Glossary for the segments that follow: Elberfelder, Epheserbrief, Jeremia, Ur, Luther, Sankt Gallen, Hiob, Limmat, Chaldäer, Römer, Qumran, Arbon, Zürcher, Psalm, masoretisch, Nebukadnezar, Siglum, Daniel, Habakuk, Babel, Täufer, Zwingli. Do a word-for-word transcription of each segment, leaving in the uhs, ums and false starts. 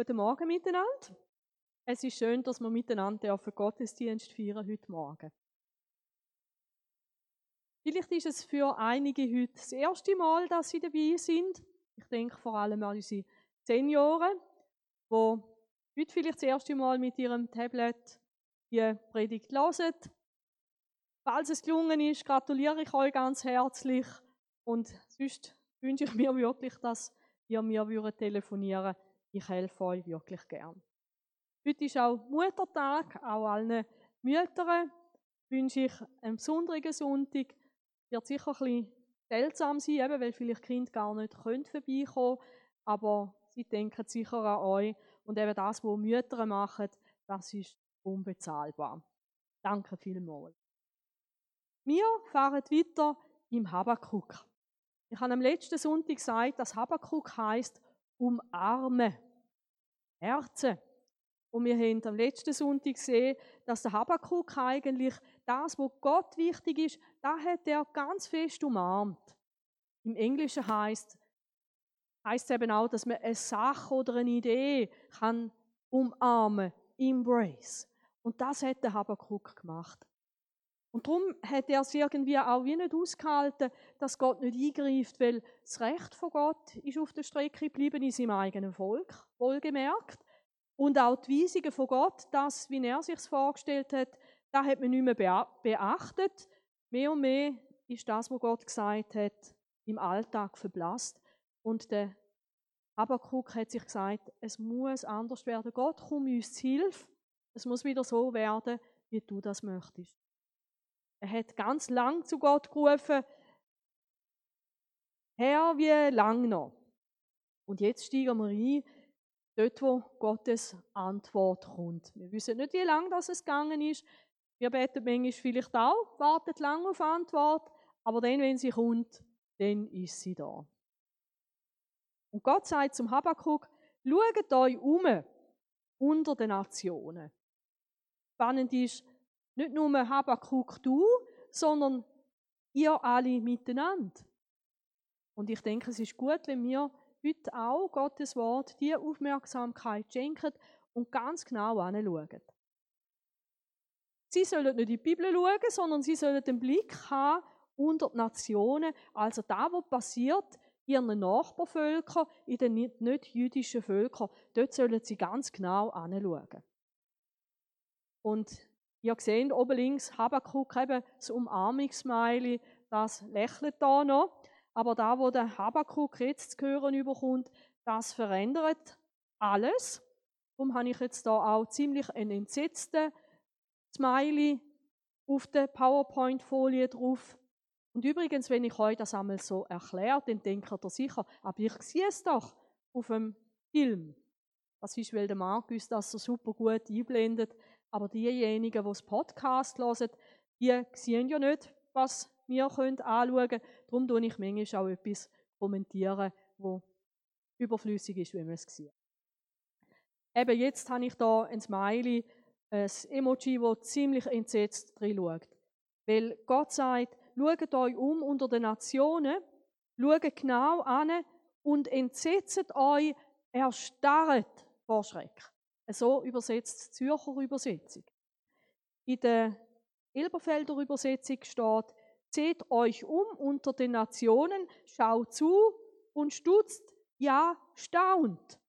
Guten Morgen miteinander. Es ist schön, dass wir miteinander auf den Gottesdienst feiern heute Morgen. Vielleicht ist es für einige heute das erste Mal, dass sie dabei sind. Ich denke vor allem an unsere Senioren, die heute vielleicht das erste Mal mit ihrem Tablet die Predigt hören. Falls es gelungen ist, gratuliere ich euch ganz herzlich. Und sonst wünsche ich mir wirklich, dass ihr mir telefonieren würdet. Ich helfe euch wirklich gern. Heute ist auch Muttertag, auch allen Müttern wünsche ich einen besonderen Sonntag. Es wird sicher ein bisschen seltsam sein, eben, weil vielleicht die Kinder gar nicht vorbeikommen können, aber sie denken sicher an euch. Und eben das, was Mütter machen, das ist unbezahlbar. Danke vielmals. Wir fahren weiter im Habakuk. Ich habe am letzten Sonntag gesagt, dass Habakuk heisst, umarmen, Herzen. Und wir haben am letzten Sonntag gesehen, dass der Habakuk eigentlich das, was Gott wichtig ist, das hat er ganz fest umarmt. Im Englischen heisst, heisst es eben auch, dass man eine Sache oder eine Idee kann umarmen, embrace. Und das hat der Habakuk gemacht. Und darum hat er es irgendwie auch wie nicht ausgehalten, dass Gott nicht eingreift, weil das Recht von Gott ist auf der Strecke geblieben in seinem eigenen Volk, wohlgemerkt. Und auch die Weisungen von Gott, das, wie er sich es vorgestellt hat, das hat man nicht mehr beachtet. Mehr und mehr ist das, was Gott gesagt hat, im Alltag verblasst. Und der Habakuk hat sich gesagt, es muss anders werden. Gott, komm uns zu Hilfe. Es muss wieder so werden, wie du das möchtest. Er hat ganz lang zu Gott gerufen, Herr, wie lang noch? Und jetzt steigen wir ein, dort, wo Gottes Antwort kommt. Wir wissen nicht, wie lange das es gegangen ist. Wir beten manchmal vielleicht auch, wartet lange auf Antwort, aber dann, wenn sie kommt, dann ist sie da. Und Gott sagt zum Habakuk, schaut euch um, unter den Nationen. Spannend ist, nicht nur Habakuk du, sondern ihr alle miteinander. Und ich denke, es ist gut, wenn wir heute auch Gottes Wort die Aufmerksamkeit schenken und ganz genau hinschauen. Sie sollen nicht in die Bibel schauen, sondern sie sollen den Blick haben unter die Nationen, also da, was passiert, ihren Nachbarvölkern, in den nicht-jüdischen Völkern. Dort sollen sie ganz genau hinschauen. Und ihr seht oben links Habakuk, eben das Umarmungsmeili, das lächelt da noch. Aber da, wo der Habakuk jetzt zu hören überkommt, das verändert alles. Darum habe ich jetzt da auch ziemlich ein entsetztes Smiley auf der PowerPoint-Folie drauf. Und übrigens, wenn ich euch das einmal so erkläre, dann denkt ihr sicher, aber ich sehe es doch auf dem Film. Das ist, weil der Markus das so super gut einblendet. Aber diejenigen, die das Podcast hören, die sehen ja nicht, was wir anschauen können. Darum tue ich manchmal auch etwas kommentieren, das überflüssig ist, wenn man es sieht. Eben jetzt habe ich hier ein Smiley, ein Emoji, das ziemlich entsetzt reinschaut. Weil Gott sagt, schaut euch um unter den Nationen, schaut genau an und entsetzt euch, erstarret vor Schreck. So übersetzt die Zürcher Übersetzung. In der Elberfelder Übersetzung steht, seht euch um unter den Nationen, schaut zu und stutzt, ja, staunt.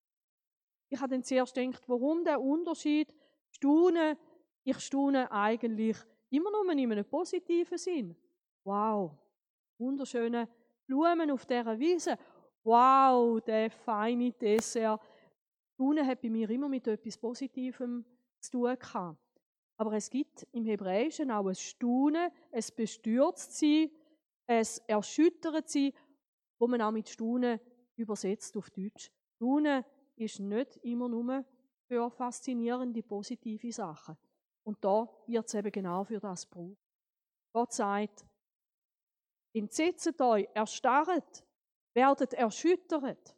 Ich habe dann zuerst gedacht, warum der Unterschied? Staunen, ich staune eigentlich immer nur in einem positiven Sinn. Wow, wunderschöne Blumen auf dieser Wiese. Wow, der feine Dessert. Staunen hat bei mir immer mit etwas Positivem zu tun gehabt. Aber es gibt im Hebräischen auch ein Staunen, ein Bestürztsein, ein Erschüttertsein, wo man auch mit Staunen übersetzt auf Deutsch. Staunen ist nicht immer nur für faszinierende, positive Sachen. Und da wird es eben genau für das gebraucht. Gott sagt, entsetzt euch, erstarret, werdet erschüttert.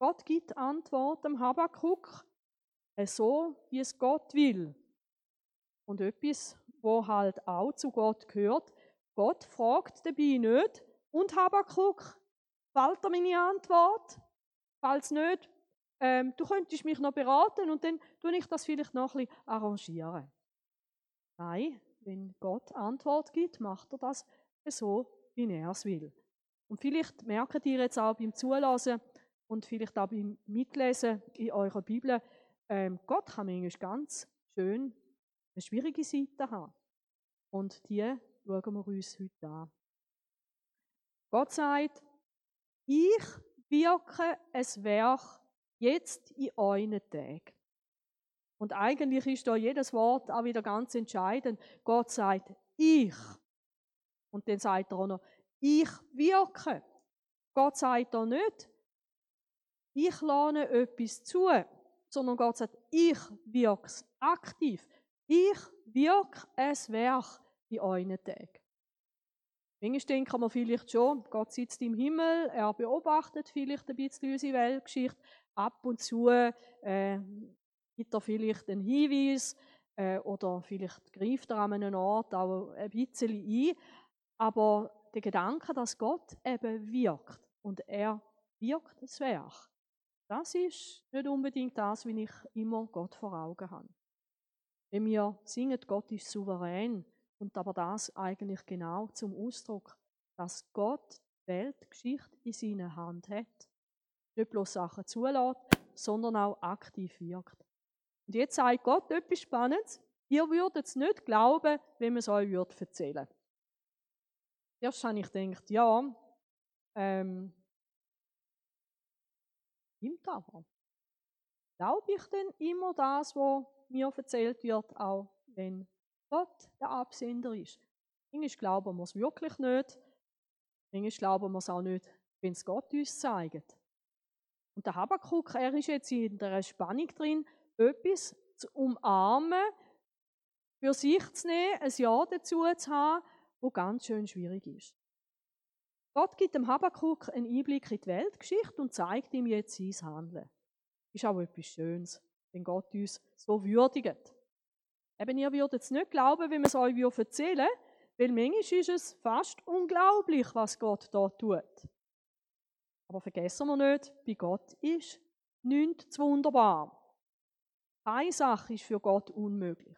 Gott gibt Antwort dem Habakuk, so wie es Gott will. Und etwas, wo halt auch zu Gott gehört, Gott fragt dabei nicht, und Habakuk, fällt er meine Antwort? Falls nicht, ähm, du könntest mich noch beraten und dann tue ich das vielleicht noch ein bisschen arrangieren. Nein, wenn Gott Antwort gibt, macht er das so, wie er es will. Und vielleicht merkt ihr jetzt auch beim Zulassen und vielleicht auch beim Mitlesen in eurer Bibel, ähm, Gott kann manchmal ganz schön eine schwierige Seite haben. Und die schauen wir uns heute an. Gott sagt, ich wirke ein Werk jetzt in euren Tagen. Und eigentlich ist da jedes Wort auch wieder ganz entscheidend. Gott sagt, ich. Und dann sagt er auch noch, ich wirke. Gott sagt da nicht, ich lerne etwas zu, sondern Gott sagt, ich wirke es aktiv. Ich wirke ein Werk in euren Tagen. Manchmal denken wir vielleicht schon, Gott sitzt im Himmel, er beobachtet vielleicht ein bisschen unsere Weltgeschichte. Ab und zu äh, gibt er vielleicht einen Hinweis äh, oder vielleicht greift er an einem Ort auch ein bisschen ein. Aber der Gedanke, dass Gott eben wirkt und er wirkt das Werk, das ist nicht unbedingt das, wie ich immer Gott vor Augen habe. Wenn wir singen, Gott ist souverän, und aber das eigentlich genau zum Ausdruck, dass Gott die Weltgeschichte in seiner Hand hat. Nicht bloß Sachen zulässt, sondern auch aktiv wirkt. Und jetzt sagt Gott etwas Spannendes. Ihr würdet es nicht glauben, wenn man es euch erzählen würde. Erst habe ich gedacht, ja, ähm, stimmt aber. Glaube ich denn immer das, was mir erzählt wird, auch wenn Gott der Absender ist? Manchmal glauben wir es wirklich nicht. Manchmal glauben wir es auch nicht, wenn es Gott uns zeigt. Und der Habakuk, er ist jetzt in der Spannung drin, etwas zu umarmen, für sich zu nehmen, ein Ja dazu zu haben, wo ganz schön schwierig ist. Gott gibt dem Habakuk einen Einblick in die Weltgeschichte und zeigt ihm jetzt sein Handeln. Ist auch etwas Schönes, wenn Gott uns so würdigt. Eben, ihr würdet es nicht glauben, wenn man es euch erzählen würde, weil manchmal ist es fast unglaublich, was Gott da tut. Aber vergessen wir nicht, bei Gott ist nichts zu wunderbar. Keine Sache ist für Gott unmöglich.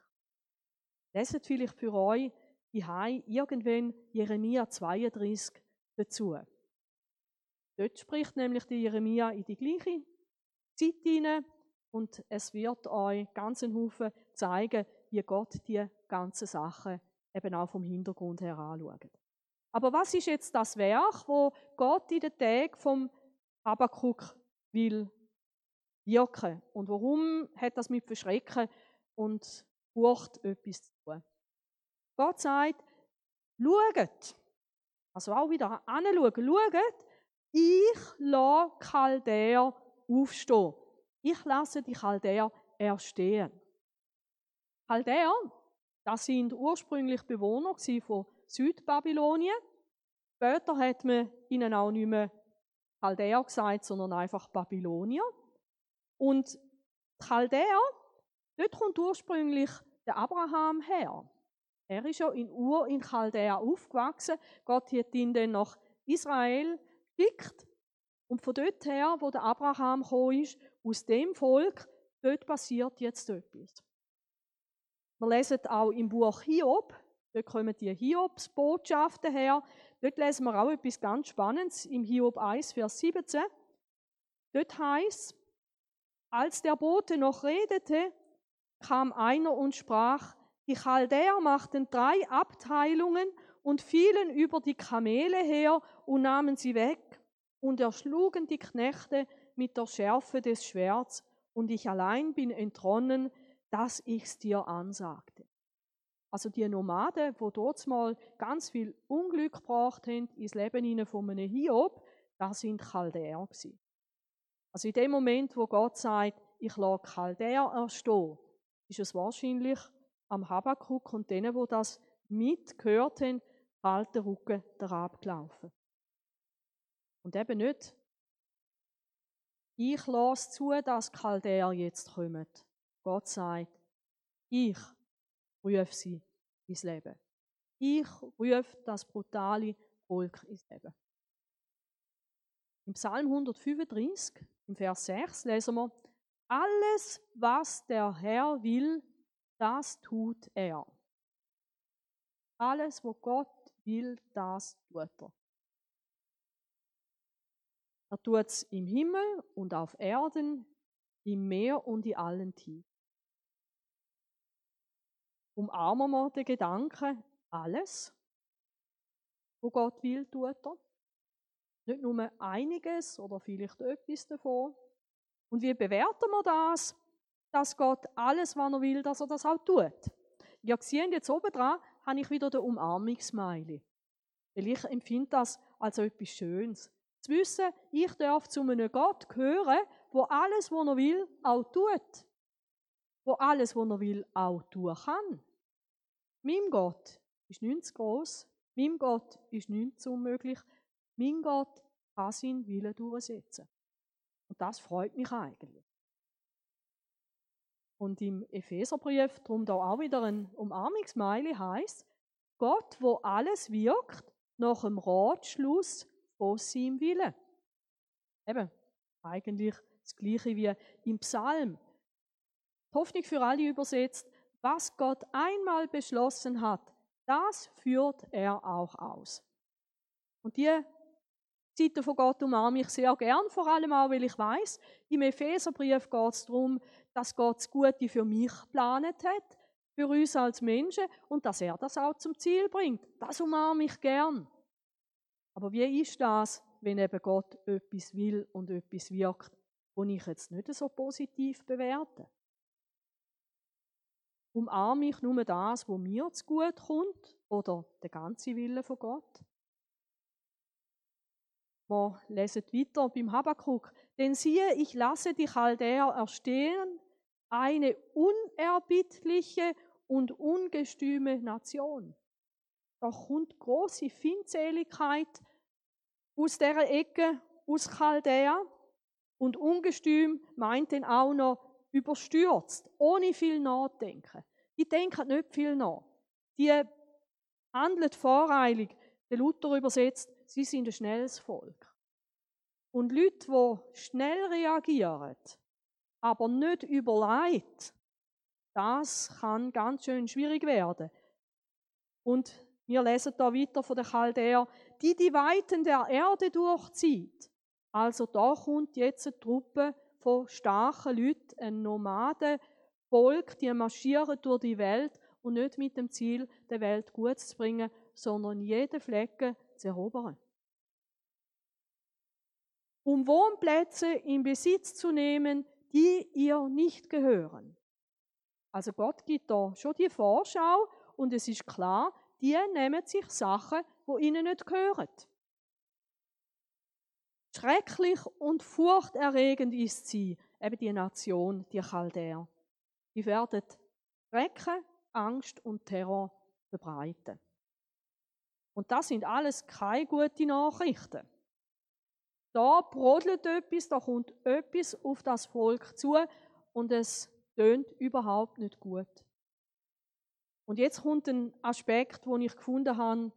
Leset vielleicht für euch die Hai irgendwann Jeremia zweiunddreißig dazu. Dort spricht nämlich die Jeremia in die gleiche Zeit hinein und es wird euch ganzen Haufen zeigen, wie Gott die ganzen Sachen eben auch vom Hintergrund her anschaut. Aber was ist jetzt das Werk, wo Gott in den Tagen vom Habakuk will wirken? Und warum hat das mit Verschrecken und Furcht etwas zu tun? Gott sagt, schaut, also auch wieder anschauen, schaut, ich lasse die Chaldäer aufstehen. Ich lasse die Chaldäer erstehen. Chaldäer, das sind ursprünglich Bewohner von Südbabylonien. Später hat man ihnen auch nicht mehr Chaldäer gesagt, sondern einfach Babylonier. Und die Chaldäer, dort kommt ursprünglich der Abraham her. Er ist ja in Ur in Chaldäa aufgewachsen. Gott hat ihn dann nach Israel geschickt. Und von dort her, wo der Abraham gekommen ist, aus dem Volk, dort passiert jetzt etwas. Wir lesen auch im Buch Hiob, dort kommen die Hiobsbotschaften her. Dort lesen wir auch etwas ganz Spannendes im Hiob eins, Vers siebzehn. Dort heißt: Als der Bote noch redete, kam einer und sprach, die Chaldäer machten drei Abteilungen und fielen über die Kamele her und nahmen sie weg und erschlugen die Knechte mit der Schärfe des Schwerts und ich allein bin entronnen, dass ich's dir ansagte. Also die Nomaden, die dort mal ganz viel Unglück gebracht haben ins Leben von einem Hiob, das sind Chaldäer gewesen. Also in dem Moment, wo Gott sagt, ich lasse Chaldäer erstehen, ist es wahrscheinlich am Habakuk und denen, die das mitgehört haben, kalten Rücken darab gelaufen. Und eben nicht, ich lasse zu, dass die Chaldäer jetzt kommen. Gott sagt, ich rufe sie ins Leben. Ich rufe das brutale Volk ins Leben. Im Psalm hundertfünfunddreißig, Im Vers sechs lesen wir, alles, was der Herr will, das tut er. Alles, was Gott will, das tut er. Er tut es im Himmel und auf Erden, im Meer und in allen Tiefen. Umarmen wir den Gedanken, alles, was Gott will, tut er. Nicht nur einiges oder vielleicht etwas davon. Und wie bewerten wir das, dass Gott alles, was er will, dass er das auch tut? Ihr seht jetzt oben dran, habe ich wieder den Umarmungsmiley. Weil ich empfinde das als etwas Schönes. Zu wissen, ich darf zu einem Gott gehören, wo alles, was er will, auch tut. Wo alles, was er will, auch tun kann. Mein Gott ist nichts gross. Mein Gott ist nichts unmöglich. Mein Gott kann seinen Willen durchsetzen. Und das freut mich eigentlich. Und im Epheserbrief, darum da auch wieder ein Umarmungsmeile, heisst, Gott, wo alles wirkt, nach dem Ratschluss von seinem Willen. Eben, eigentlich das Gleiche wie im Psalm. Die Hoffnung für alle übersetzt, was Gott einmal beschlossen hat, das führt er auch aus. Und die Seite von Gott umarme ich sehr gern, vor allem auch, weil ich weiss, im Epheserbrief geht es darum, dass Gott das Gute für mich geplant hat, für uns als Menschen, und dass er das auch zum Ziel bringt. Das umarme ich gern. Aber wie ist das, wenn eben Gott etwas will und etwas wirkt, das ich jetzt nicht so positiv bewerte? Umarme ich nur das, was mir zu gut kommt, oder den ganzen Willen von Gott? Wir lesen weiter beim Habakuk. Denn siehe, ich lasse die Chaldäer erstehen, eine unerbittliche und ungestüme Nation. Da kommt große Feindseligkeit aus dieser Ecke, aus Chaldäer. Und ungestüm meint dann auch noch überstürzt, ohne viel nachdenken. Die denken nicht viel nach. Die handeln voreilig. Der Luther übersetzt, sie sind ein schnelles Volk. Und Leute, die schnell reagieren, aber nicht überlegt, das kann ganz schön schwierig werden. Und wir lesen da weiter von der Chaldäer, die die Weiten der Erde durchzieht. Also da kommt jetzt eine Truppe von starken Leuten, ein Nomadenvolk, die marschieren durch die Welt und nicht mit dem Ziel, der Welt Gutes zu bringen, sondern jede Flecke zu erobern. Um Wohnplätze in Besitz zu nehmen, die ihr nicht gehören. Also Gott gibt da schon die Vorschau und es ist klar, die nehmen sich Sachen, die ihnen nicht gehören. Schrecklich und furchterregend ist sie, eben die Nation, die Chaldäer. Die werden Schrecken, Angst und Terror verbreiten. Und das sind alles keine guten Nachrichten. Da brodelt etwas, da kommt etwas auf das Volk zu und es tönt überhaupt nicht gut. Und jetzt kommt ein Aspekt, den ich gefunden habe,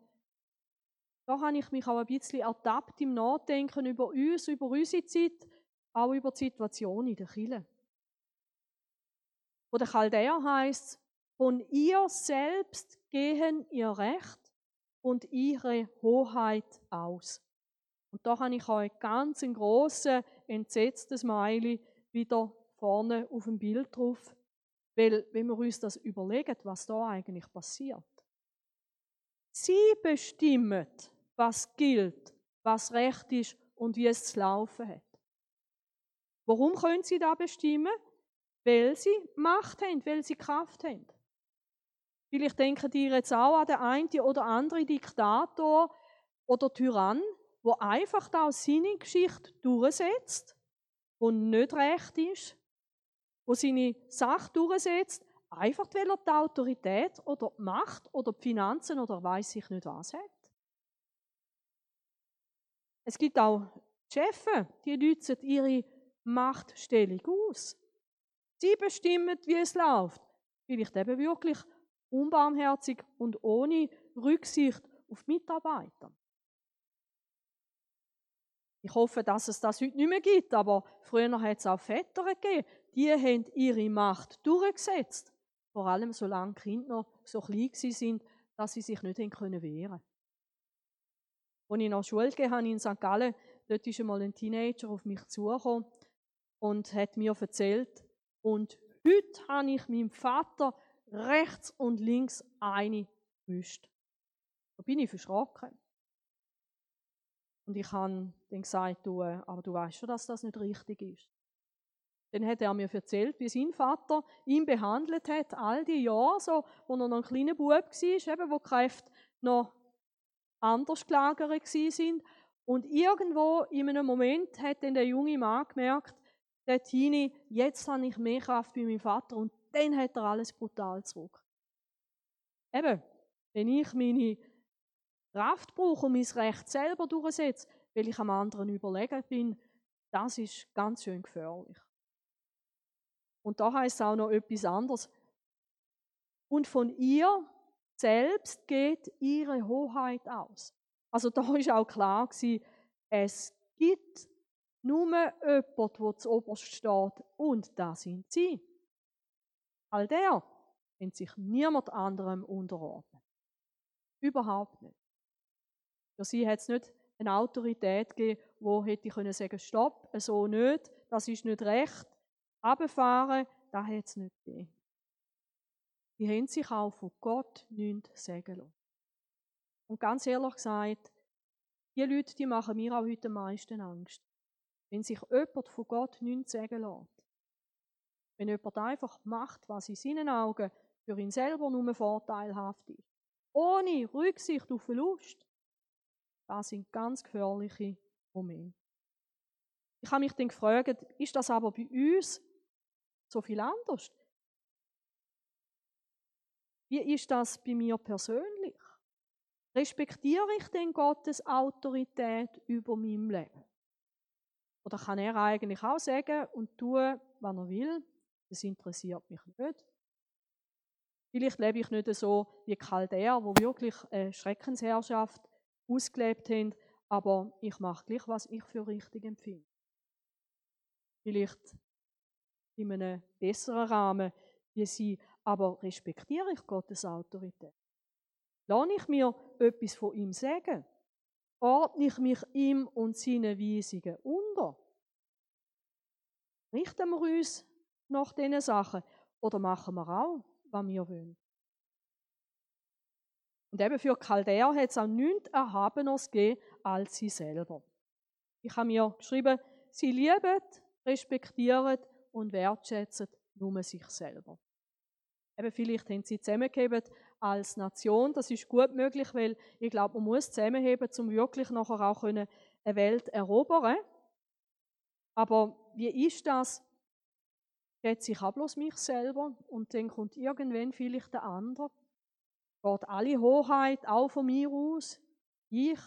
da habe ich mich auch ein bisschen ertappt im Nachdenken über uns, über unsere Zeit, auch über die Situation in der Kirche. Wo der Chaldäer heisst, von ihr selbst gehen ihr Recht und ihre Hoheit aus. Und da habe ich euch ganz einen grossen, entsetzten Smiley wieder vorne auf dem Bild drauf. Weil, wenn wir uns das überlegen, was da eigentlich passiert. Sie bestimmen, was gilt, was recht ist und wie es zu laufen hat. Warum können sie das bestimmen? Weil sie Macht haben, weil sie Kraft haben. Vielleicht denken die jetzt auch an den einen oder anderen Diktator oder Tyrann, der einfach da seine Geschichte durchsetzt, der nicht recht ist, der seine Sache durchsetzt, einfach weil er die Autorität oder die Macht oder die Finanzen oder weiss ich nicht was hat. Es gibt auch Chefs, die nutzen ihre Machtstellung aus. Sie bestimmen, wie es läuft. Vielleicht eben wirklich unbarmherzig und ohne Rücksicht auf Mitarbeiter. Ich hoffe, dass es das heute nicht mehr gibt, aber früher hat es auch Väter gegeben. Die haben ihre Macht durchgesetzt. Vor allem, solange die Kinder noch so klein waren, dass sie sich nicht wehren konnten. Als ich noch Schule ging, in Sankt Gallen, dort ist einmal ein Teenager auf mich zugekommen und hat mir erzählt, und heute habe ich meinem Vater rechts und links eine gewünscht. Da bin ich verschrocken. Und ich habe dann gesagt, du, aber du weißt schon, dass das nicht richtig ist. Dann hat er mir erzählt, wie sein Vater ihn behandelt hat, all die Jahre, so, als er noch ein kleiner Bub war, eben, wo die Kräfte noch anders gelagert waren. Und irgendwo in einem Moment hat dann der junge Mann gemerkt, der Tini, jetzt habe ich mehr Kraft bei meinem Vater, und dann hat er alles brutal zurück. Eben, wenn ich meine Kraft brauche und mein Recht selber durchsetze, weil ich am anderen überlegen bin, das ist ganz schön gefährlich. Und da heisst es auch noch etwas anderes. Und von ihr selbst geht ihre Hoheit aus. Also da war auch klar, es gibt nur jemanden, der zuoberst steht, und das sind sie. All der kann sich niemand anderem unterordnen. Überhaupt nicht. Für sie hat es nicht eine Autorität gegeben, die hätte können sagen, stopp, so nicht, das ist nicht recht, runterfahren, das hat es nicht gegeben. Die haben sich auch von Gott nichts sagen lassen. Und ganz ehrlich gesagt, die Leute, die machen mir auch heute am meisten Angst. Wenn sich jemand von Gott nichts sagen lässt, wenn jemand einfach macht, was in seinen Augen für ihn selber nur vorteilhaft ist, ohne Rücksicht auf Verlust, das sind ganz gefährliche Momente. Ich habe mich dann gefragt, ist das aber bei uns so viel anders? Wie ist das bei mir persönlich? Respektiere ich denn Gottes Autorität über meinem Leben? Oder kann er eigentlich auch sagen und tun, was er will? Das interessiert mich nicht. Vielleicht lebe ich nicht so wie Chaldäer, wo wirklich eine Schreckensherrschaft ausgelebt haben, aber ich mache gleich, was ich für richtig empfinde. Vielleicht in einem besseren Rahmen wie sie, aber respektiere ich Gottes Autorität? Lass ich mir etwas von ihm sagen? Ordne ich mich ihm und seinen Weisungen unter? Richten wir uns nach diesen Sachen oder machen wir auch, was wir wollen? Und eben für Chaldäer hat es auch nichts Erhabeneres gegeben als sie selber. Ich habe mir geschrieben, sie lieben, respektieren und wertschätzen nur sich selber. Eben vielleicht haben sie zusammengeheben als Nation. Das ist gut möglich, weil ich glaube, man muss zusammenheben, um wirklich nachher auch eine Welt erobern können. Aber wie ist das? Schätze ich auch bloß mich selber und dann kommt irgendwann vielleicht der andere. Geht alle Hoheit auch von mir aus. Ich,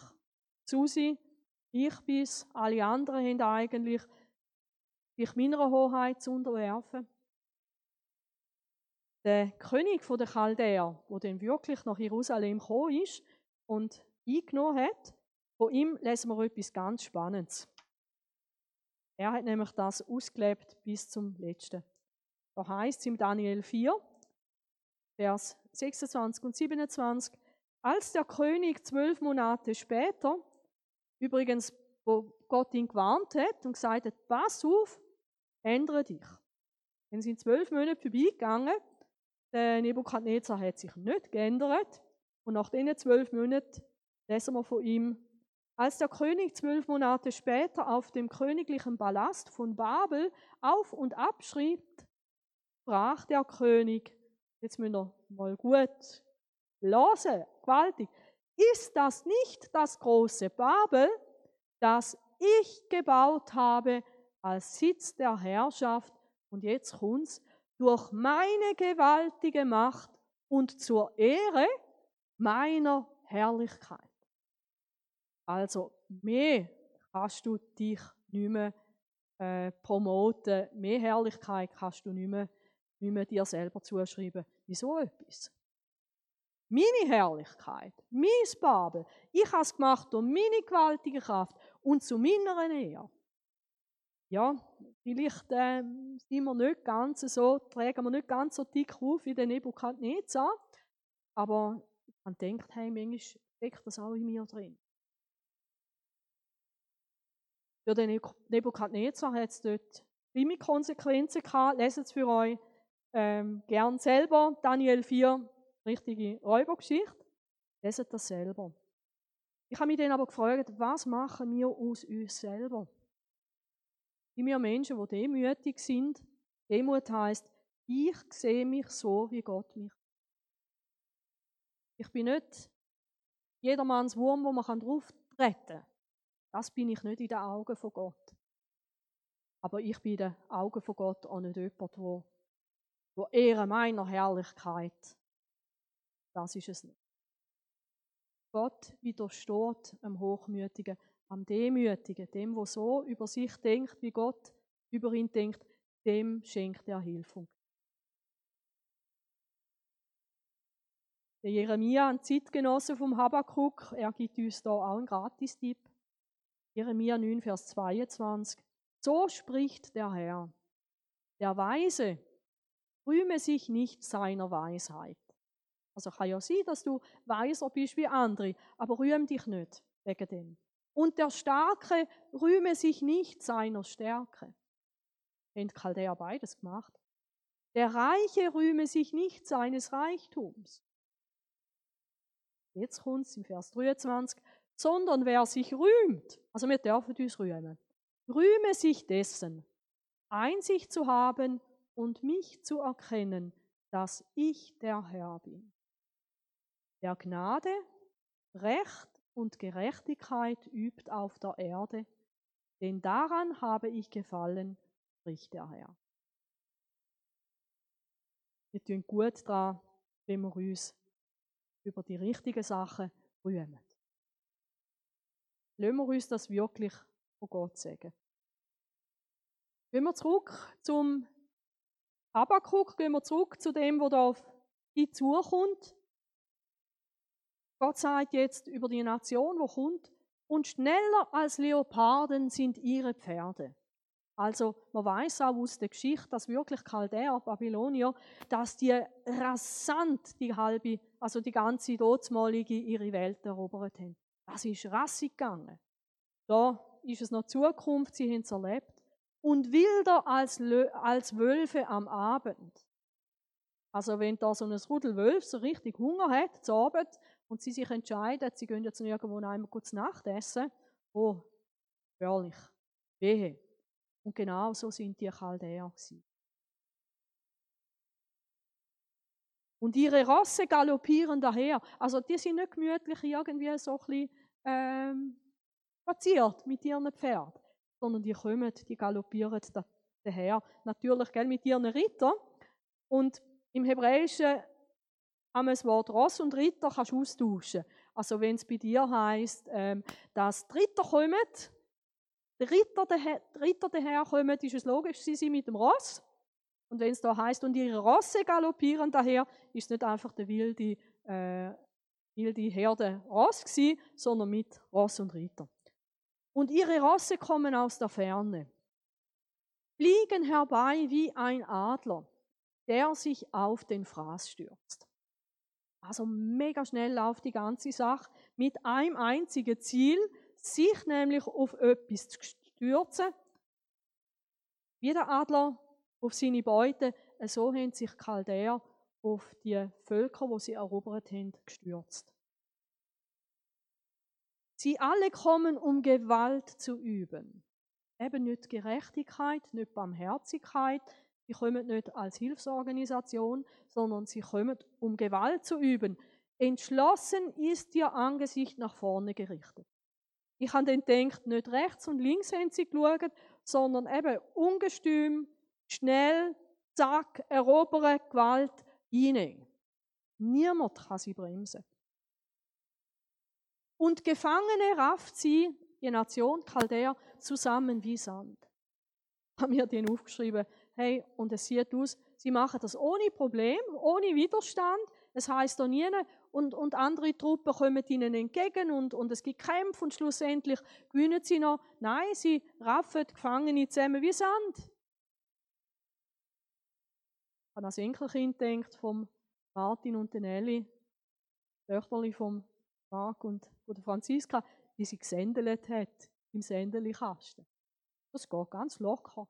Susi, ich bin's. Alle anderen haben eigentlich sich meiner Hoheit zu unterwerfen. Der König von der Chaldäer, der dann wirklich nach Jerusalem gekommen ist und eingenommen hat, von ihm lesen wir etwas ganz Spannendes. Er hat nämlich das ausgelebt bis zum Letzten. Da heisst es im Daniel vier, Vers sechsundzwanzig und siebenundzwanzig, als der König zwölf Monate später, übrigens, wo Gott ihn gewarnt hat und gesagt hat, pass auf, ändere dich. Dann sind zwölf Monate vorbeigegangen, der Nebukadnezar hat sich nicht geändert und nach diesen zwölf Monaten lesen wir von ihm, als der König zwölf Monate später auf dem königlichen Palast von Babel auf und ab schrieb, sprach der König, jetzt müssen wir mal gut hören, gewaltig. Ist das nicht das große Babel, das ich gebaut habe als Sitz der Herrschaft? Und jetzt kommt's, durch meine gewaltige Macht und zur Ehre meiner Herrlichkeit. Also mehr kannst du dich nicht mehr äh, promoten, mehr Herrlichkeit kannst du nicht mehr, nicht mehr dir selber zuschreiben. Wieso etwas? Meine Herrlichkeit, mein Babel, ich habe es gemacht durch meine gewaltige Kraft und zu meiner eher. Ja, vielleicht äh, sind wir nicht ganz so, tragen wir nicht ganz so dick auf wie der Nebukadnezar, aber man denkt, hey, manchmal steckt das auch in mir drin. Für den Nebukadnezar hat es dort schlimme Konsequenzen gehabt. Lest es für euch ähm, gern selber. Daniel vier, richtige Räubergeschichte. Leset das selber. Ich habe mich dann aber gefragt, was machen wir aus uns selber? Sind wir Menschen, die demütig sind? Demut heisst, ich sehe mich so, wie Gott mich sieht. Ich bin nicht jedermanns Wurm, wo man drauf treten kann. Das bin ich nicht in den Augen von Gott. Aber ich bin in den Augen von Gott auch nicht jemand, wo, wo Ehre meiner Herrlichkeit. Das ist es nicht. Gott widersteht dem Hochmütigen, am Demütigen, dem, der so über sich denkt, wie Gott über ihn denkt, dem schenkt er Hilfe. Der Jeremia, ein Zeitgenosse vom Habakuk, er gibt uns da auch einen Gratistipp. Jeremia neun, Vers zweiundzwanzig. So spricht der Herr, der Weise rühme sich nicht seiner Weisheit. Also kann ja sein, dass du weiser bist wie andere, aber rühm dich nicht wegen dem. Und der Starke rühme sich nicht seiner Stärke. Haben Chaldäer beides gemacht. Der Reiche rühme sich nicht seines Reichtums. Jetzt kommt es im Vers dreiundzwanzig. Sondern wer sich rühmt, also wir dürfen uns rühmen, rühme sich dessen, Einsicht zu haben und mich zu erkennen, dass ich der Herr bin, der Gnade, Recht und Gerechtigkeit übt auf der Erde, denn daran habe ich gefallen, spricht der Herr. Wir tun gut daran, wenn wir uns über die richtigen Sachen rühmen. Lassen wir uns das wirklich von Gott sagen. Gehen wir zurück zum Habakuk, gehen wir zurück zu dem, was da auf ihn zukommt. Gott sagt jetzt über die Nation, die kommt, und schneller als Leoparden sind ihre Pferde. Also man weiß auch aus der Geschichte, dass wirklich Chaldäer, Babylonier, dass die rasant die halbe, also die ganze dortmalige ihre Welt erobert haben. Das ist rassig gegangen. Da ist es noch Zukunft, sie haben es erlebt. Und wilder als, Lö- als Wölfe am Abend. Also wenn da so ein Rudel Wölfe so richtig Hunger hat, zu Abend, und sie sich entscheiden, sie gehen jetzt nirgendwo einmal kurz Nacht essen, oh, herrlich, wehe. Und genau so sind die Chaldäer gewesen. Und ihre Rosse galoppieren daher. Also die sind nicht gemütlich irgendwie so ein bisschen ähm, spaziert mit ihren Pferden, sondern die kommen, die galoppieren da, daher. Natürlich gell, mit ihren Rittern. Und im Hebräischen haben wir das Wort Ross und Ritter kannst du austauschen. Also wenn es bei dir heisst, ähm, dass die Ritter kommen, die Ritter, daher, die Ritter daherkommen, ist es logisch, sie sind mit dem Ross. Und wenn es da heisst, und ihre Rosse galoppieren daher, ist nicht einfach der wilde, äh, wilde Herde Ross gewesen, sondern mit Ross und Ritter. Und ihre Rosse kommen aus der Ferne, fliegen herbei wie ein Adler, der sich auf den Fraß stürzt. Also mega schnell auf die ganze Sache, mit einem einzigen Ziel, sich nämlich auf etwas zu stürzen. Wie der Adler auf seine Beute, so haben sich die Chaldäer auf die Völker, die sie erobert haben, gestürzt. Sie alle kommen, um Gewalt zu üben. Eben nicht Gerechtigkeit, nicht Barmherzigkeit. Sie kommen nicht als Hilfsorganisation, sondern sie kommen, um Gewalt zu üben. Entschlossen ist ihr Angesicht nach vorne gerichtet. Ich habe dann gedacht, nicht rechts und links haben sie geschaut, sondern eben ungestüm, schnell, zack, erobern, Gewalt, hinein. Niemand kann sie bremsen. Und Gefangene rafft sie, die Nation Chaldäer, zusammen wie Sand. Ich habe mir den aufgeschrieben, hey, und es sieht aus, sie machen das ohne Problem, ohne Widerstand. Es heisst auch nie, und, und andere Truppen kommen ihnen entgegen und, und es gibt Kämpfe und schlussendlich gewinnen sie noch. Nein, sie raffen Gefangene zusammen wie Sand. An das Enkelkind denkt von Martin und Elli, Töchterli von Marc und von Franziska, die sie gesendelt hat im Sendelkasten. Das geht ganz locker.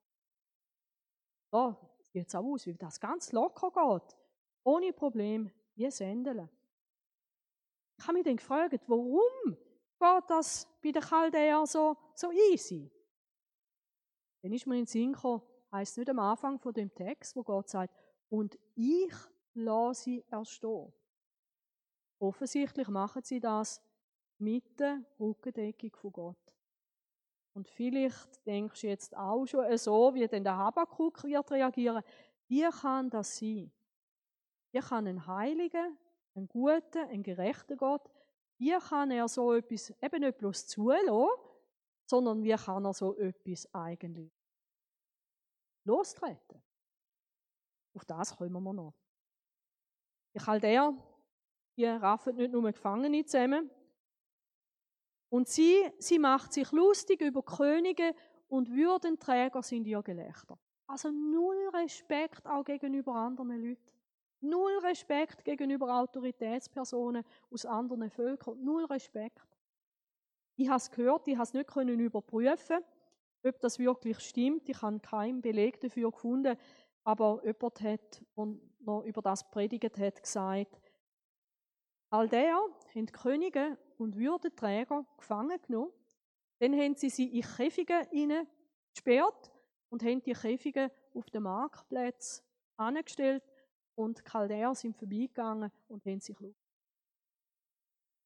Da sieht es auch aus, wie das ganz locker geht. Ohne Problem, wie sendeln. Ich habe mich dann gefragt, warum geht das bei den Chaldäern so, so easy? Dann ist mir in den Sinn gekommen, heisst nicht am Anfang von dem Text, wo Gott sagt, und ich lasse sie erstehen. Offensichtlich machen sie das mit der Rückendeckung von Gott. Und vielleicht denkst du jetzt auch schon so, wie denn der Habakuk wird reagieren. Wie kann das sein? Wie kann ein heiliger, ein guter, ein gerechter Gott, wie kann er so etwas eben nicht bloß zulassen, sondern wie kann er so etwas eigentlich lostreten? Auf das kommen wir noch. Die Chaldäer, die raffen nicht nur Gefangene zusammen. Und sie, sie macht sich lustig über Könige und Würdenträger sind ihr Gelächter. Also null Respekt auch gegenüber anderen Leuten. Null Respekt gegenüber Autoritätspersonen aus anderen Völkern. Null Respekt. Ich habe es gehört, ich habe es nicht können überprüfen, ob das wirklich stimmt. Ich habe keinen Beleg dafür gefunden. Aber jemand hat, der noch über das predigt hat, gesagt, Chaldäer haben die Könige und Würdenträger gefangen genommen. Dann haben sie sie in Käfige gesperrt und haben die Käfige auf dem Marktplatz angestellt. Und die Chaldäer sind vorbeigegangen und haben sich geschaut.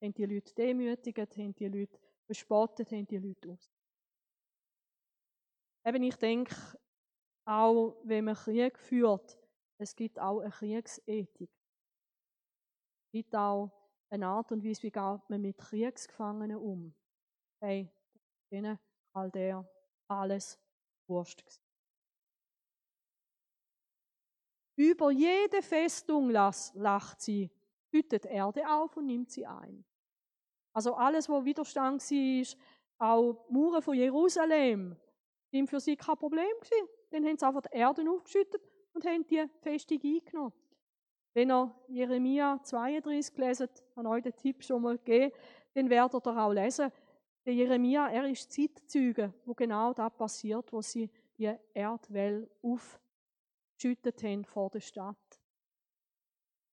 Haben die Leute demütigt, haben die Leute bespottet, haben die Leute aus. Eben, ich denke, auch wenn man Krieg führt, es gibt auch eine Kriegsethik. Es gibt auch eine Art und Weise, wie geht man mit Kriegsgefangenen um. Hey, denen all der alles wurscht gewesen. Über jede Festung lacht sie, hütet Erde auf und nimmt sie ein. Also alles, was Widerstand war, auch die Mauern von Jerusalem, sind für sie kein Problem gewesen. Dann haben sie einfach die Erde aufgeschüttet und haben die Festung eingenommen. Wenn ihr Jeremia zweiunddreißig lesen, habe ich euch den Tipp schon mal gegeben, dann werdet ihr auch lesen, der Jeremia, er ist Zeitzeuge, wo genau das passiert, wo sie die Erdwelle aufgeschüttet haben vor der Stadt.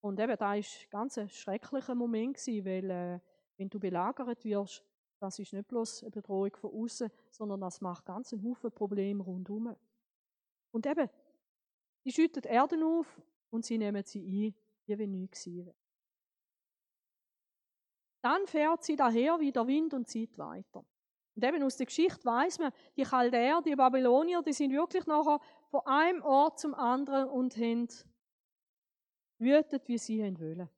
Und eben, das war ganz ein ganz schrecklicher Moment gewesen, weil äh, wenn du belagert wirst, das ist nicht bloß eine Bedrohung von außen, sondern das macht ganz einen Haufen Probleme rundherum. Und eben, sie schüttet Erden auf und sie nehmen sie ein, wie wenn nichts gewesen wäre. Dann fährt sie daher wie der Wind und zieht weiter. Und eben aus der Geschichte weiss man, die Chaldäer, die Babylonier, die sind wirklich nachher von einem Ort zum anderen und haben wütet, wie sie wollen.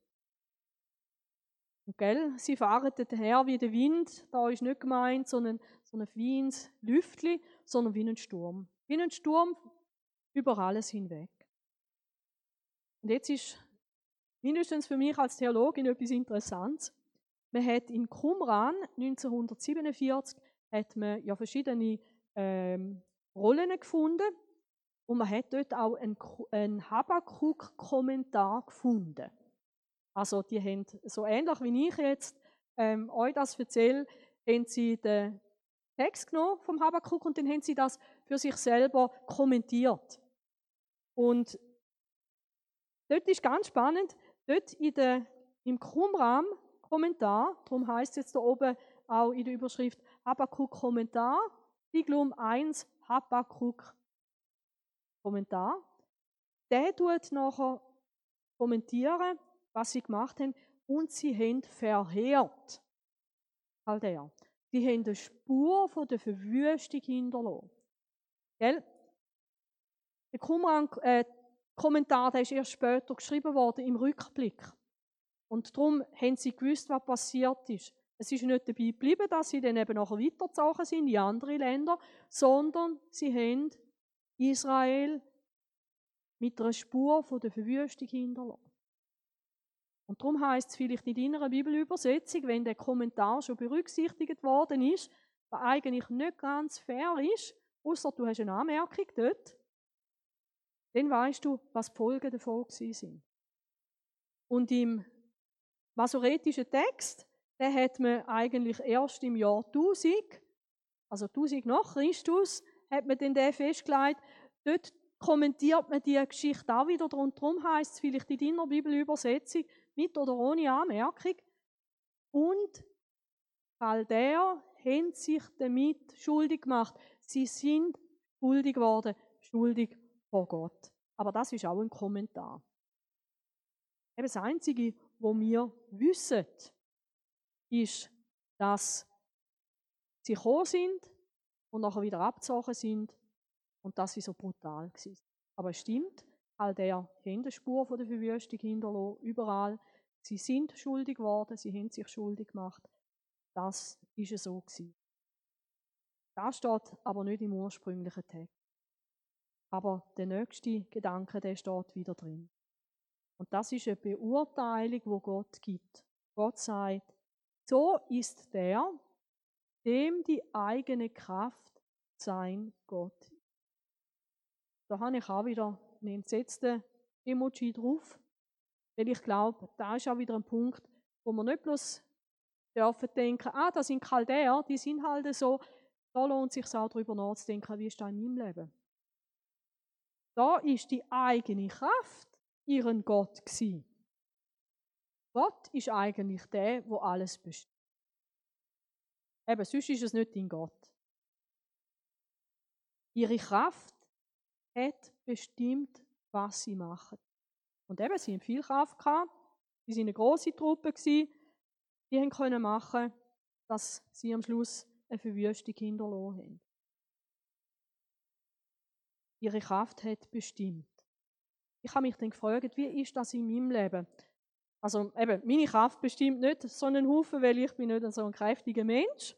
Und gell, sie fahren daher wie der Wind, da ist nicht gemeint so ein, so ein feines Lüftchen, sondern wie ein Sturm. Wie ein Sturm über alles hinweg. Und jetzt ist mindestens für mich als Theologin etwas Interessantes. Man hat in Qumran neunzehnhundertsiebenundvierzig hat man ja verschiedene ähm, Rollen gefunden und man hat dort auch einen, einen Habakuk-Kommentar gefunden. Also die haben, so ähnlich wie ich jetzt ähm, euch das erzähle, haben sie den Text genommen vom Habakuk und dann haben sie das für sich selber kommentiert. Und dort ist ganz spannend, dort in der, im Qumran-Kommentar, darum heisst es jetzt da oben auch in der Überschrift Habakuk-Kommentar, Siglum eins Habakuk-Kommentar, der tut nachher kommentieren, was sie gemacht haben, und sie haben verheert. Chaldäer. Sie haben eine Spur von der Verwüstung hinterlassen. Gell? Der Qumran, äh, Kommentar, der ist erst später geschrieben worden, im Rückblick. Und darum haben sie gewusst, was passiert ist. Es ist nicht dabei geblieben, dass sie dann eben nachher weitergezogen sind in andere Länder, sondern sie haben Israel mit einer Spur von der Verwüstung hinterlassen. Und darum heisst es vielleicht in deiner Bibelübersetzung, wenn der Kommentar schon berücksichtigt worden ist, was eigentlich nicht ganz fair ist, ausser du hast eine Anmerkung dort, dann weißt du, was die Folgen davon gewesen sind. Und im masoretischen Text, den hat man eigentlich erst im Jahr tausend, also tausend nach Christus, hat man den festgelegt. Dort kommentiert man die Geschichte auch wieder, und darum heisst es vielleicht in deiner Bibelübersetzung, mit oder ohne Anmerkung. Und Chaldäer haben sich damit schuldig gemacht. Sie sind schuldig geworden, schuldig vor Gott. Aber das ist auch ein Kommentar. Eben das Einzige, was wir wissen, ist, dass sie gekommen sind und nachher wieder abgezogen sind und dass sie so brutal waren. Aber es stimmt, Chaldäer haben die Spur von der Verwüstung hinterlassen, überall. Sie sind schuldig geworden, sie haben sich schuldig gemacht. Das war so gewesen. Das steht aber nicht im ursprünglichen Text. Aber der nächste Gedanke, der steht wieder drin. Und das ist eine Beurteilung, die Gott gibt. Gott sagt, so ist der, dem die eigene Kraft sein Gott ist. Da habe ich auch wieder einen entsetzten Emoji drauf, weil ich glaube, da ist auch wieder ein Punkt, wo man nicht bloß dürfen denken, ah, das sind Chaldäer, die sind halt so, da lohnt es sich auch darüber nachzudenken, wie ist das in meinem Leben. Da ist die eigene Kraft ihren Gott gewesen. Gott ist eigentlich der, der alles bestimmt. Eben, sonst ist es nicht dein Gott. Ihre Kraft hat bestimmt, was sie machen. Und eben, sie haben viel Kraft gehabt, sie waren eine grosse Truppe gewesen, die können machen, dass sie am Schluss eine Verwüstung hinterlassen haben. Ihre Kraft hat bestimmt. Ich habe mich dann gefragt, wie ist das in meinem Leben? Also eben, meine Kraft bestimmt nicht so einen Haufen, weil ich bin nicht so ein kräftiger Mensch.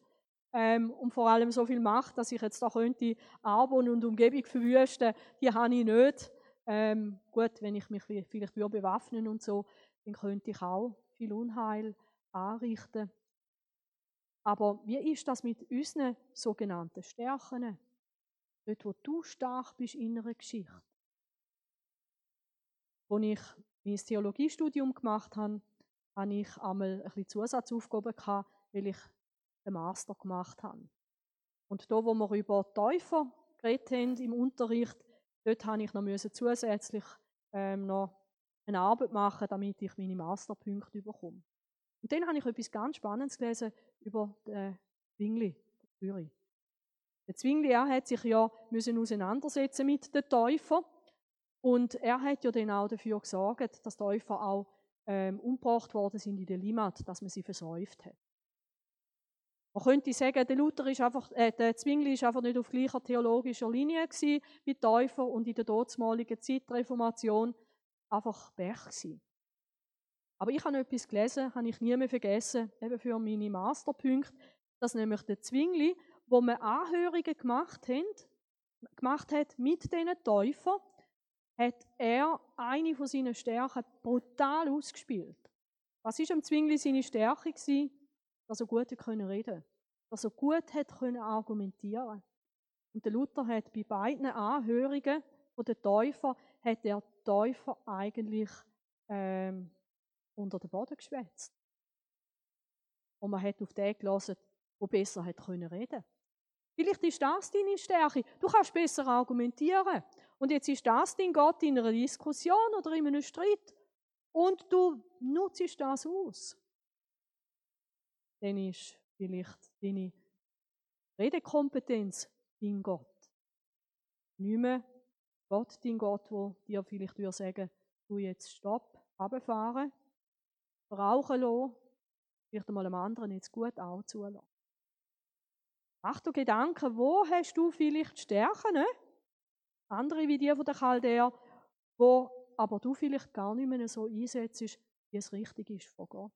Ähm, und vor allem so viel Macht, dass ich jetzt da könnte Arbon und Umgebung verwüsten, die habe ich nicht. Ähm, gut, wenn ich mich vielleicht bewaffnen und so, dann könnte ich auch viel Unheil anrichten. Aber wie ist das mit unseren sogenannten Stärken? Dort, wo du stark bist in einer Geschichte. Als ich mein Theologiestudium gemacht habe, hatte ich einmal ein bisschen Zusatzaufgaben, weil ich den Master gemacht habe. Und da, wo wir über Täufer geredet haben im Unterricht, dort musste ich noch zusätzlich ähm, noch eine Arbeit machen, damit ich meine Masterpunkte bekomme. Und dann habe ich etwas ganz Spannendes gelesen über den Zwingli, den Führer. Der Zwingli hat sich ja müssen auseinandersetzen mit den Täufern. Und er hat ja dann auch dafür gesorgt, dass die Täufer auch ähm, umgebracht worden sind in der Limmat, dass man sie versäuft hat. Man könnte sagen, der, Luther ist einfach, äh, der Zwingli war einfach nicht auf gleicher theologischer Linie gewesen wie die Täufer und in der damaligen Zeit der Reformation einfach Pech gewesen. Aber ich habe etwas gelesen, habe ich nie mehr vergessen, eben für meine Masterpunkte, dass nämlich der Zwingli, wo man Anhörungen gemacht, haben, gemacht hat mit diesen Täufern, hat er eine von seinen Stärken brutal ausgespielt. Was war am Zwingli seine Stärke gewesen? Dass er gut reden konnte. Dass er gut argumentieren konnte. Und der Luther hat bei beiden Anhörungen von den Täufern, hat er die Täufer eigentlich ähm, unter den Boden geschwätzt. Und man hat auf den gelassen, der besser hat reden konnte. Vielleicht ist das deine Stärke. Du kannst besser argumentieren. Und jetzt ist das dein Gott in einer Diskussion oder in einem Streit. Und du nutzt das aus. Dann ist vielleicht deine Redekompetenz dein Gott. Nicht mehr Gott, dein Gott, der dir vielleicht würde sagen, du jetzt stopp, runterfahren, rauchen lassen, vielleicht einmal einem anderen jetzt gut auch zulassen. Mach dir Gedanken, wo hast du vielleicht Stärken? Andere wie die von der Chaldäer, wo aber du vielleicht gar nicht mehr so einsetzt, wie es richtig ist von Gott.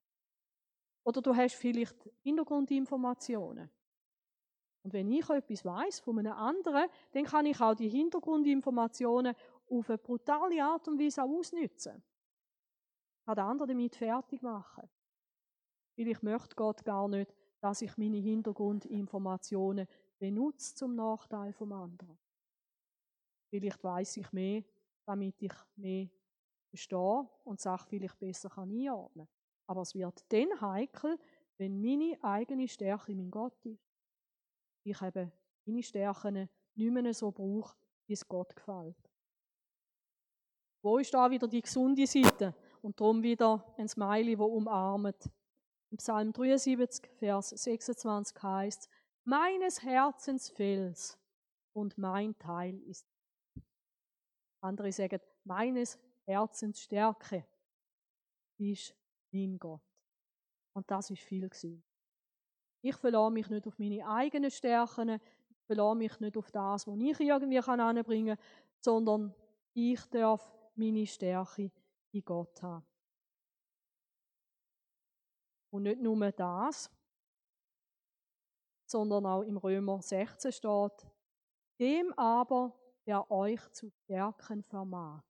Oder du hast vielleicht Hintergrundinformationen. Und wenn ich etwas weiss von einem anderen, dann kann ich auch die Hintergrundinformationen auf eine brutale Art und Weise auch ausnützen. kann den anderen damit fertig machen. Weil ich möchte Gott gar nicht, dass ich meine Hintergrundinformationen benutze zum Nachteil vom anderen. Vielleicht weiss ich mehr, damit ich mehr verstehe und die Sache vielleicht besser kann einordnen. Aber es wird dann heikel, wenn meine eigene Stärke mein Gott ist. Ich habe meine Stärken nicht mehr so brauche, wie es Gott gefällt. Wo ist da wieder die gesunde Seite? Und darum wieder ein Smiley, das umarmt. Im Psalm dreiundsiebzig, Vers sechsundzwanzig heißt es: Meines Herzens Fels und mein Teil ist. Andere sagen, meines Herzens Stärke ist mein Gott. Und das ist viel gewesen. Ich verlasse mich nicht auf meine eigenen Stärken, ich verlasse mich nicht auf das, was ich irgendwie anbringen kann, sondern ich darf meine Stärke in Gott haben. Und nicht nur das, sondern auch im Römer sechzehn steht, dem aber, der euch zu stärken vermag.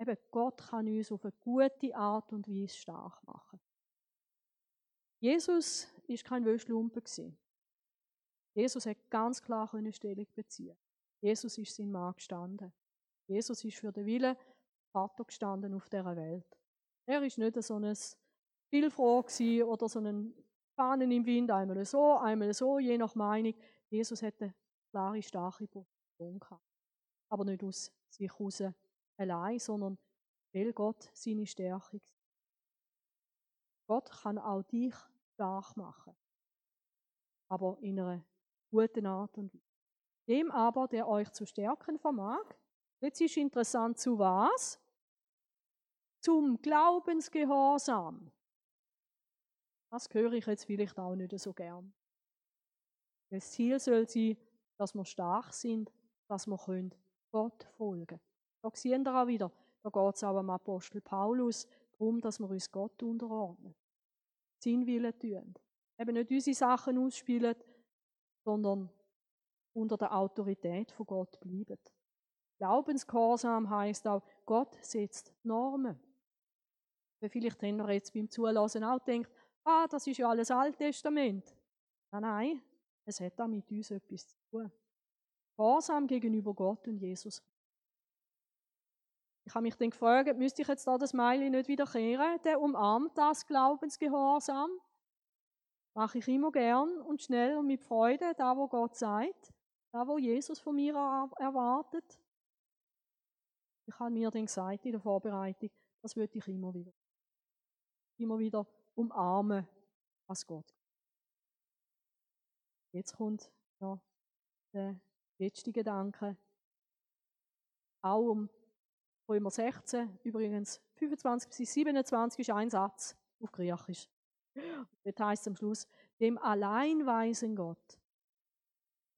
Eben, Gott kann uns auf eine gute Art und Weise stark machen. Jesus war kein Wäschlumpen. Jesus konnte ganz klar Stellung beziehen. Jesus ist sein Mann gestanden. Jesus ist für den Willen Vater gestanden auf dieser Welt. Er war nicht so ein Spielfroh oder so ein Fahnen im Wind, einmal so, einmal so, je nach Meinung. Jesus hatte eine klare, starke Position gehabt. Aber nicht aus sich heraus allein, sondern weil Gott seine Stärke ist. Gott kann auch dich stark machen, aber in einer guten Art und Weise. Dem aber, der euch zu stärken vermag, jetzt ist interessant, zu was? Zum Glaubensgehorsam. Das höre ich jetzt vielleicht auch nicht so gern. Das Ziel soll sein, dass wir stark sind, dass wir Gott folgen können. Da sehen wir auch wieder, da geht es auch am Apostel Paulus darum, dass wir uns Gott unterordnen. Sein Willen tun. Eben nicht unsere Sachen ausspielen, sondern unter der Autorität von Gott bleiben. Glaubensgehorsam heisst auch, Gott setzt Normen. Weil vielleicht haben wir jetzt beim Zulassen auch gedacht, ah, das ist ja alles Altes Testament. Nein, nein, es hat auch mit uns etwas zu tun. Gehorsam gegenüber Gott und Jesus. Ich habe mich dann gefragt, müsste ich jetzt da das Meili nicht wiederkehren? Der umarmt das Glaubensgehorsam. Mache ich immer gern und schnell und mit Freude, da wo Gott sagt, da wo Jesus von mir erwartet. Ich habe mir dann gesagt in der Vorbereitung, das würde ich immer wieder. Immer wieder umarmen, was Gott. Jetzt kommt ja der letzte Gedanke. Auch um Römer sechzehn, übrigens fünfundzwanzig bis siebenundzwanzig ist ein Satz auf Griechisch. Das heisst am Schluss, dem allein weisen Gott,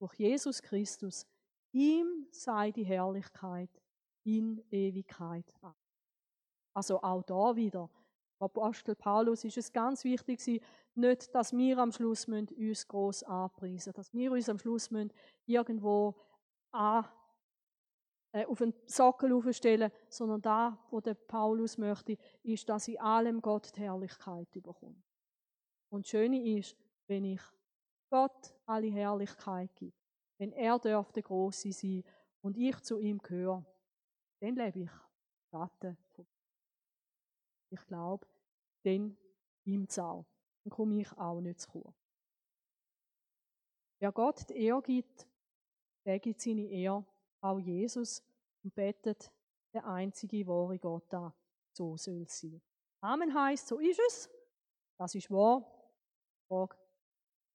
durch Jesus Christus, ihm sei die Herrlichkeit in Ewigkeit. Also auch da wieder, Apostel Paulus ist es ganz wichtig gewesen, nicht, dass wir am Schluss uns gross anpreisen, dass wir uns am Schluss irgendwo an auf einen Sockel aufstellen, sondern da, wo der Paulus möchte, ist, dass in allem Gott die Herrlichkeit bekommt. Und das Schöne ist, wenn ich Gott alle Herrlichkeit gebe, wenn er darf der Grosse sein und ich zu ihm gehöre, dann lebe ich Schatten von Gott. Ich glaube, dann im Zaun. Dann komme ich auch nicht zu kurz. Wer Gott die Ehre gibt, der gibt seine Ehre auch Jesus und betet der einzige wahre Gott an. So soll es sein. Amen heisst, so ist es. Das ist wahr. Frage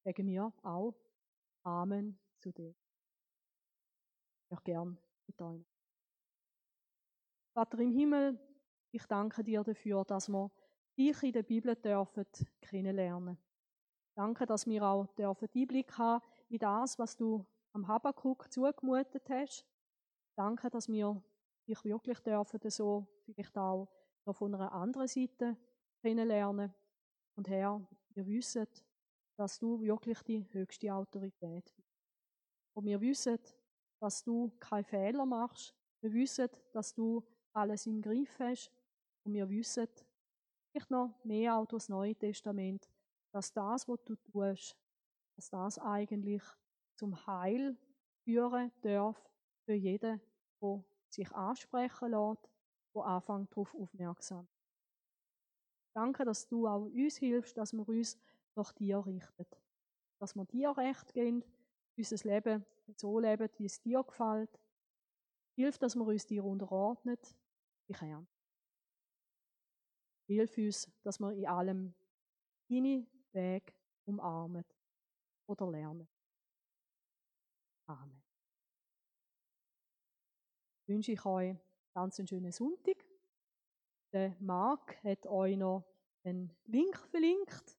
wegen mir auch. Amen zu dir. Ich möchte gerne mit euch. Vater im Himmel, ich danke dir dafür, dass wir dich in der Bibel dürfen kennenlernen. Danke, dass wir auch dürfen Einblick haben in das, was du am Habakuk zugemutet hast. Danke, dass wir dich wirklich dürfen, so vielleicht auch noch von einer anderen Seite kennenlernen. Und Herr, wir wissen, dass du wirklich die höchste Autorität bist. Und wir wissen, dass du keine Fehler machst. Wir wissen, dass du alles im Griff hast. Und wir wissen, vielleicht noch mehr auch durch das Neue Testament, dass das, was du tust, dass das eigentlich zum Heil führen darf für jeden, der sich ansprechen lässt, der anfängt darauf aufmerksam. Danke, dass du auch uns hilfst, dass wir uns nach dir richten. Dass wir dir recht geben, unser Leben so leben, wie es dir gefällt. Hilf, dass wir uns dir unterordnen, dich Herr. Hilf uns, dass wir in allem deine Wege umarmen oder lernen. Amen. Ich wünsche ich euch ganz einen schönen Sonntag. Der Marc hat euch noch einen Link verlinkt.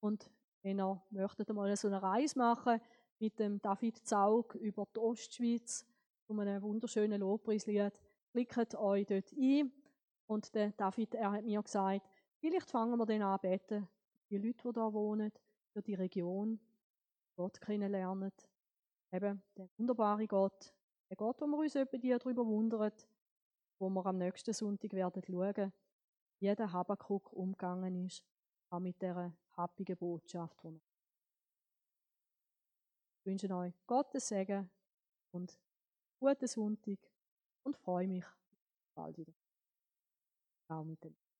Und wenn ihr möchtet mal so eine Reise machen mit dem David Zaug über die Ostschweiz, um einen wunderschönen Lobpreislied, klickt euch dort ein. Und der David, er hat mir gesagt, vielleicht fangen wir dann an zu beten, für die Leute, die hier wohnen, für die Region, Gott kennenlernen. Eben, der wunderbare Gott, der Gott, wo wir uns darüber wundern, wo wir am nächsten Sonntag werden schauen, wie der Habakuk umgegangen ist, auch mit dieser happigen Botschaft. Ich wünsche euch Gottes Segen und guten Sonntag und freue mich bald wieder. Auch mit dem.